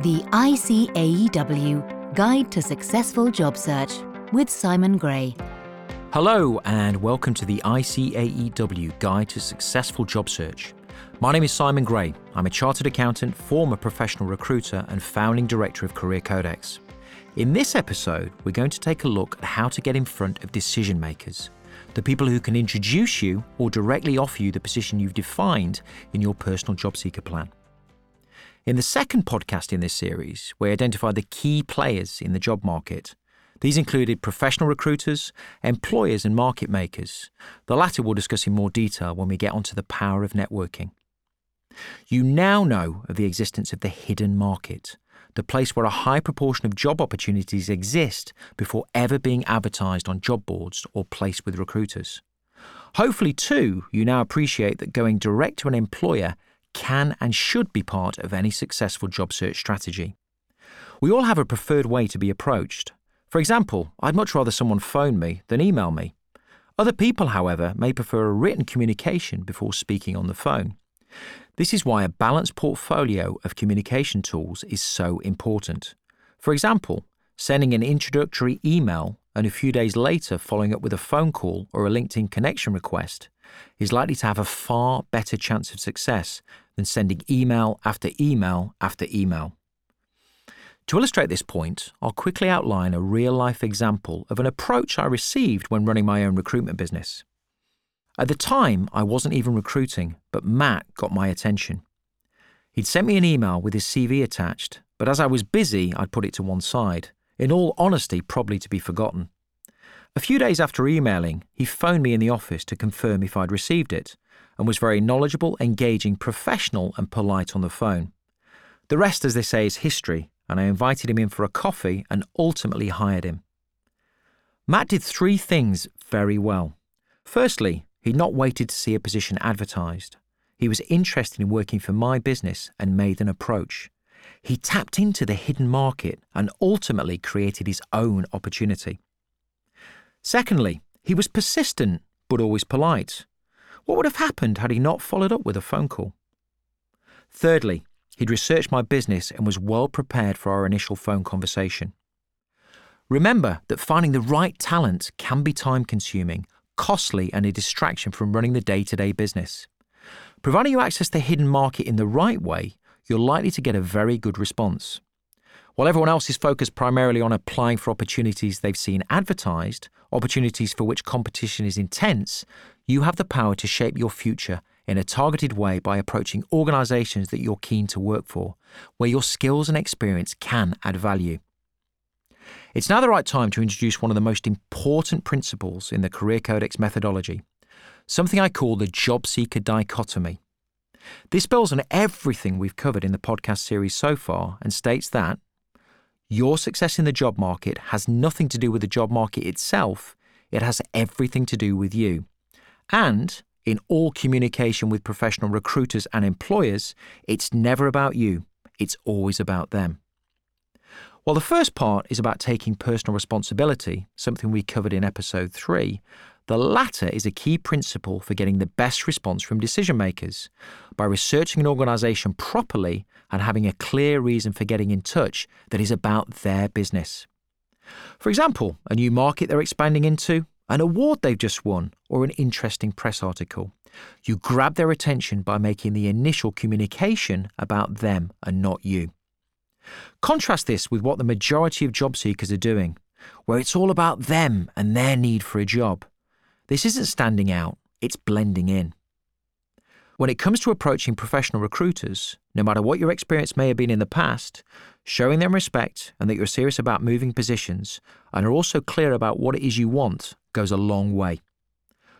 The ICAEW Guide to Successful Job Search with Simon Gray. Hello and welcome to the ICAEW Guide to Successful Job Search. My name is Simon Gray. I'm a chartered accountant, former professional recruiter and founding director of Career Codex. In this episode, we're going to take a look at how to get in front of decision makers, the people who can introduce you or directly offer you the position you've defined in your personal job seeker plan. In the second podcast in this series, we identified the key players in the job market. These included professional recruiters, employers and market makers. The latter we'll discuss in more detail when we get onto the power of networking. You now know of the existence of the hidden market, the place where a high proportion of job opportunities exist before ever being advertised on job boards or placed with recruiters. Hopefully, too, you now appreciate that going direct to an employer can and should be part of any successful job search strategy. We all have a preferred way to be approached. For example, I'd much rather someone phone me than email me. Other people, however, may prefer a written communication before speaking on the phone. This is why a balanced portfolio of communication tools is so important. For example, sending an introductory email and a few days later following up with a phone call or a LinkedIn connection request is likely to have a far better chance of success than sending email after email after email. To illustrate this point, I'll quickly outline a real-life example of an approach I received when running my own recruitment business. At the time, I wasn't even recruiting, but Matt got my attention. He'd sent me an email with his CV attached, but as I was busy, I'd put it to one side, in all honesty, probably to be forgotten. A few days after emailing, he phoned me in the office to confirm if I'd received it and was very knowledgeable, engaging, professional and polite on the phone. The rest, as they say, is history, and I invited him in for a coffee and ultimately hired him. Matt did three things very well. Firstly, he'd not waited to see a position advertised. He was interested in working for my business and made an approach. He tapped into the hidden market and ultimately created his own opportunity. Secondly, he was persistent, but always polite. What would have happened had he not followed up with a phone call? Thirdly, he'd researched my business and was well prepared for our initial phone conversation. Remember that finding the right talent can be time-consuming, costly, and a distraction from running the day-to-day business. Providing you access the hidden market in the right way, you're likely to get a very good response. While everyone else is focused primarily on applying for opportunities they've seen advertised, opportunities for which competition is intense, you have the power to shape your future in a targeted way by approaching organisations that you're keen to work for, where your skills and experience can add value. It's now the right time to introduce one of the most important principles in the Career Codex methodology, something I call the Job Seeker Dichotomy. This builds on everything we've covered in the podcast series so far and states that your success in the job market has nothing to do with the job market itself. It has everything to do with you. And in all communication with professional recruiters and employers, it's never about you. It's always about them. While the first part is about taking personal responsibility, something we covered in episode 3, the latter is a key principle for getting the best response from decision makers by researching an organisation properly and having a clear reason for getting in touch that is about their business. For example, a new market they're expanding into, an award they've just won, or an interesting press article. You grab their attention by making the initial communication about them and not you. Contrast this with what the majority of job seekers are doing, where it's all about them and their need for a job. This isn't standing out, it's blending in. When it comes to approaching professional recruiters, no matter what your experience may have been in the past, showing them respect and that you're serious about moving positions and are also clear about what it is you want goes a long way.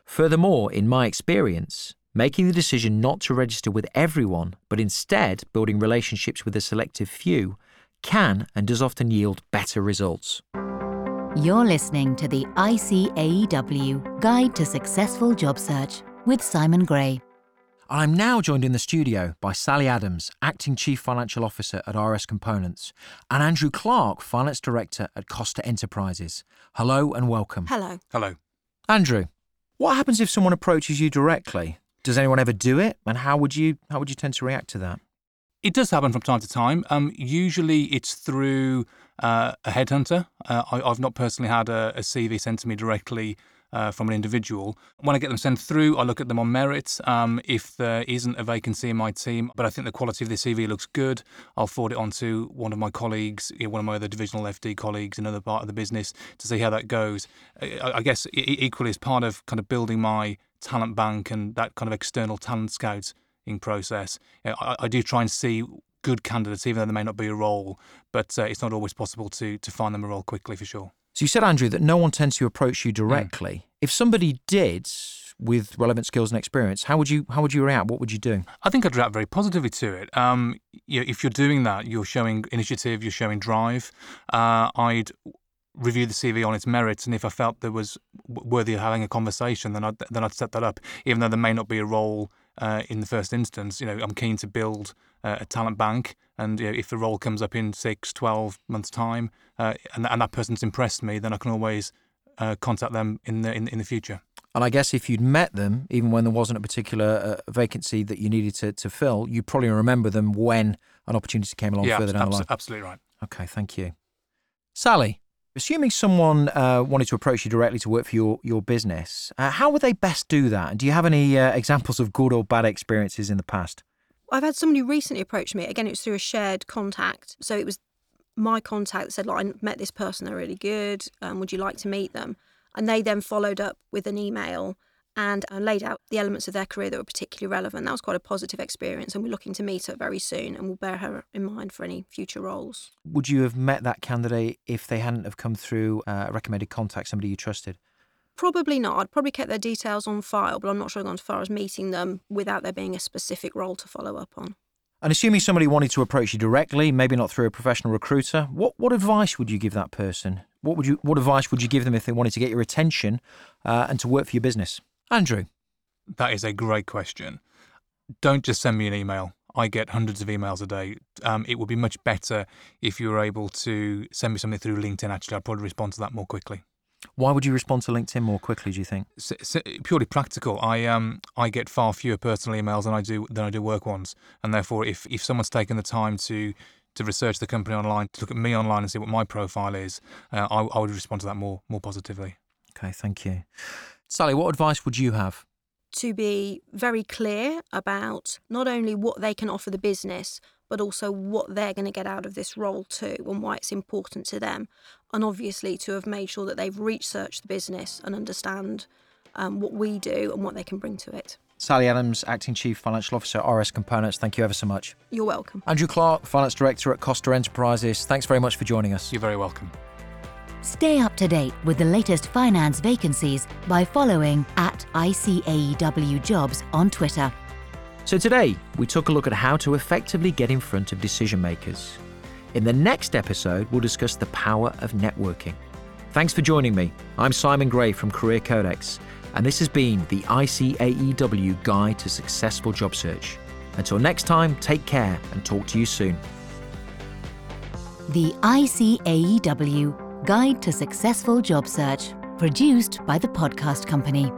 Furthermore, in my experience, making the decision not to register with everyone, but instead building relationships with a selective few, can and does often yield better results. You're listening to the ICAEW Guide to Successful Job Search with Simon Gray. I'm now joined in the studio by Sally Adams, Acting Chief Financial Officer at RS Components, and Andrew Clark, Finance Director at Costa Enterprises. Hello and welcome. Hello. Hello. Andrew, what happens if someone approaches you directly? Does anyone ever do it? And how would you tend to react to that? It does happen from time to time. Usually it's through a headhunter. I've not personally had a CV sent to me directly from an individual. When I get them sent through, I look at them on merit. If there isn't a vacancy in my team, but I think the quality of the CV looks good, I'll forward it on to one of my colleagues, one of my other divisional FD colleagues in another part of the business to see how that goes. I guess equally as part of kind of building my talent bank and that kind of external talent scouting process, I do try and see good candidates, even though there may not be a role, but it's not always possible to find them a role quickly for sure. So you said, Andrew, that no one tends to approach you directly. Yeah. If somebody did with relevant skills and experience, how would you react? What would you do? I think I'd react very positively to it. If you're doing that, you're showing initiative, you're showing drive. I'd review the CV on its merits, and if I felt there was worthy of having a conversation, then I'd set that up, even though there may not be a role in the first instance. I'm keen to build a talent bank, and if the role comes up in 6-12 months' time, and that person's impressed me, then I can always contact them in the future. And I guess if you'd met them, even when there wasn't a particular vacancy that you needed to fill, you probably remember them when an opportunity came along further down the line. Absolutely right. Okay, thank you, Sally. Assuming someone wanted to approach you directly to work for your business, how would they best do that? And do you have any examples of good or bad experiences in the past? I've had somebody recently approach me. Again, it was through a shared contact. So it was my contact that said, I met this person, they're really good. Would you like to meet them? And they then followed up with an email and laid out the elements of their career that were particularly relevant. That was quite a positive experience, and we're looking to meet her very soon, and we'll bear her in mind for any future roles. Would you have met that candidate if they hadn't have come through a recommended contact, somebody you trusted? Probably not. I'd probably kept their details on file, but I'm not sure I've gone as far as meeting them without there being a specific role to follow up on. And assuming somebody wanted to approach you directly, maybe not through a professional recruiter, what advice would you give that person? What advice would you give them if they wanted to get your attention and to work for your business? Andrew? That is a great question. Don't just send me an email. I get hundreds of emails a day. It would be much better if you were able to send me something through LinkedIn, actually. I'd probably respond to that more quickly. Why would you respond to LinkedIn more quickly, do you think? So purely practical. I get far fewer personal emails than I do work ones. And therefore, if someone's taken the time to research the company online, to look at me online and see what my profile is, I would respond to that more positively. Okay, thank you. Sally, what advice would you have? To be very clear about not only what they can offer the business, but also what they're going to get out of this role too, and why it's important to them. And obviously to have made sure that they've researched the business and understand what we do and what they can bring to it. Sally Adams, Acting Chief Financial Officer, RS Components, thank you ever so much. You're welcome. Andrew Clark, Finance Director at Costa Enterprises, thanks very much for joining us. You're very welcome. Stay up to date with the latest finance vacancies by following @ICAEW Jobs on Twitter. So today, we took a look at how to effectively get in front of decision makers. In the next episode, we'll discuss the power of networking. Thanks for joining me. I'm Simon Gray from Career Codex, and this has been the ICAEW Guide to Successful Job Search. Until next time, take care and talk to you soon. The ICAEW Guide to Successful Job Search, produced by The Podcast Company.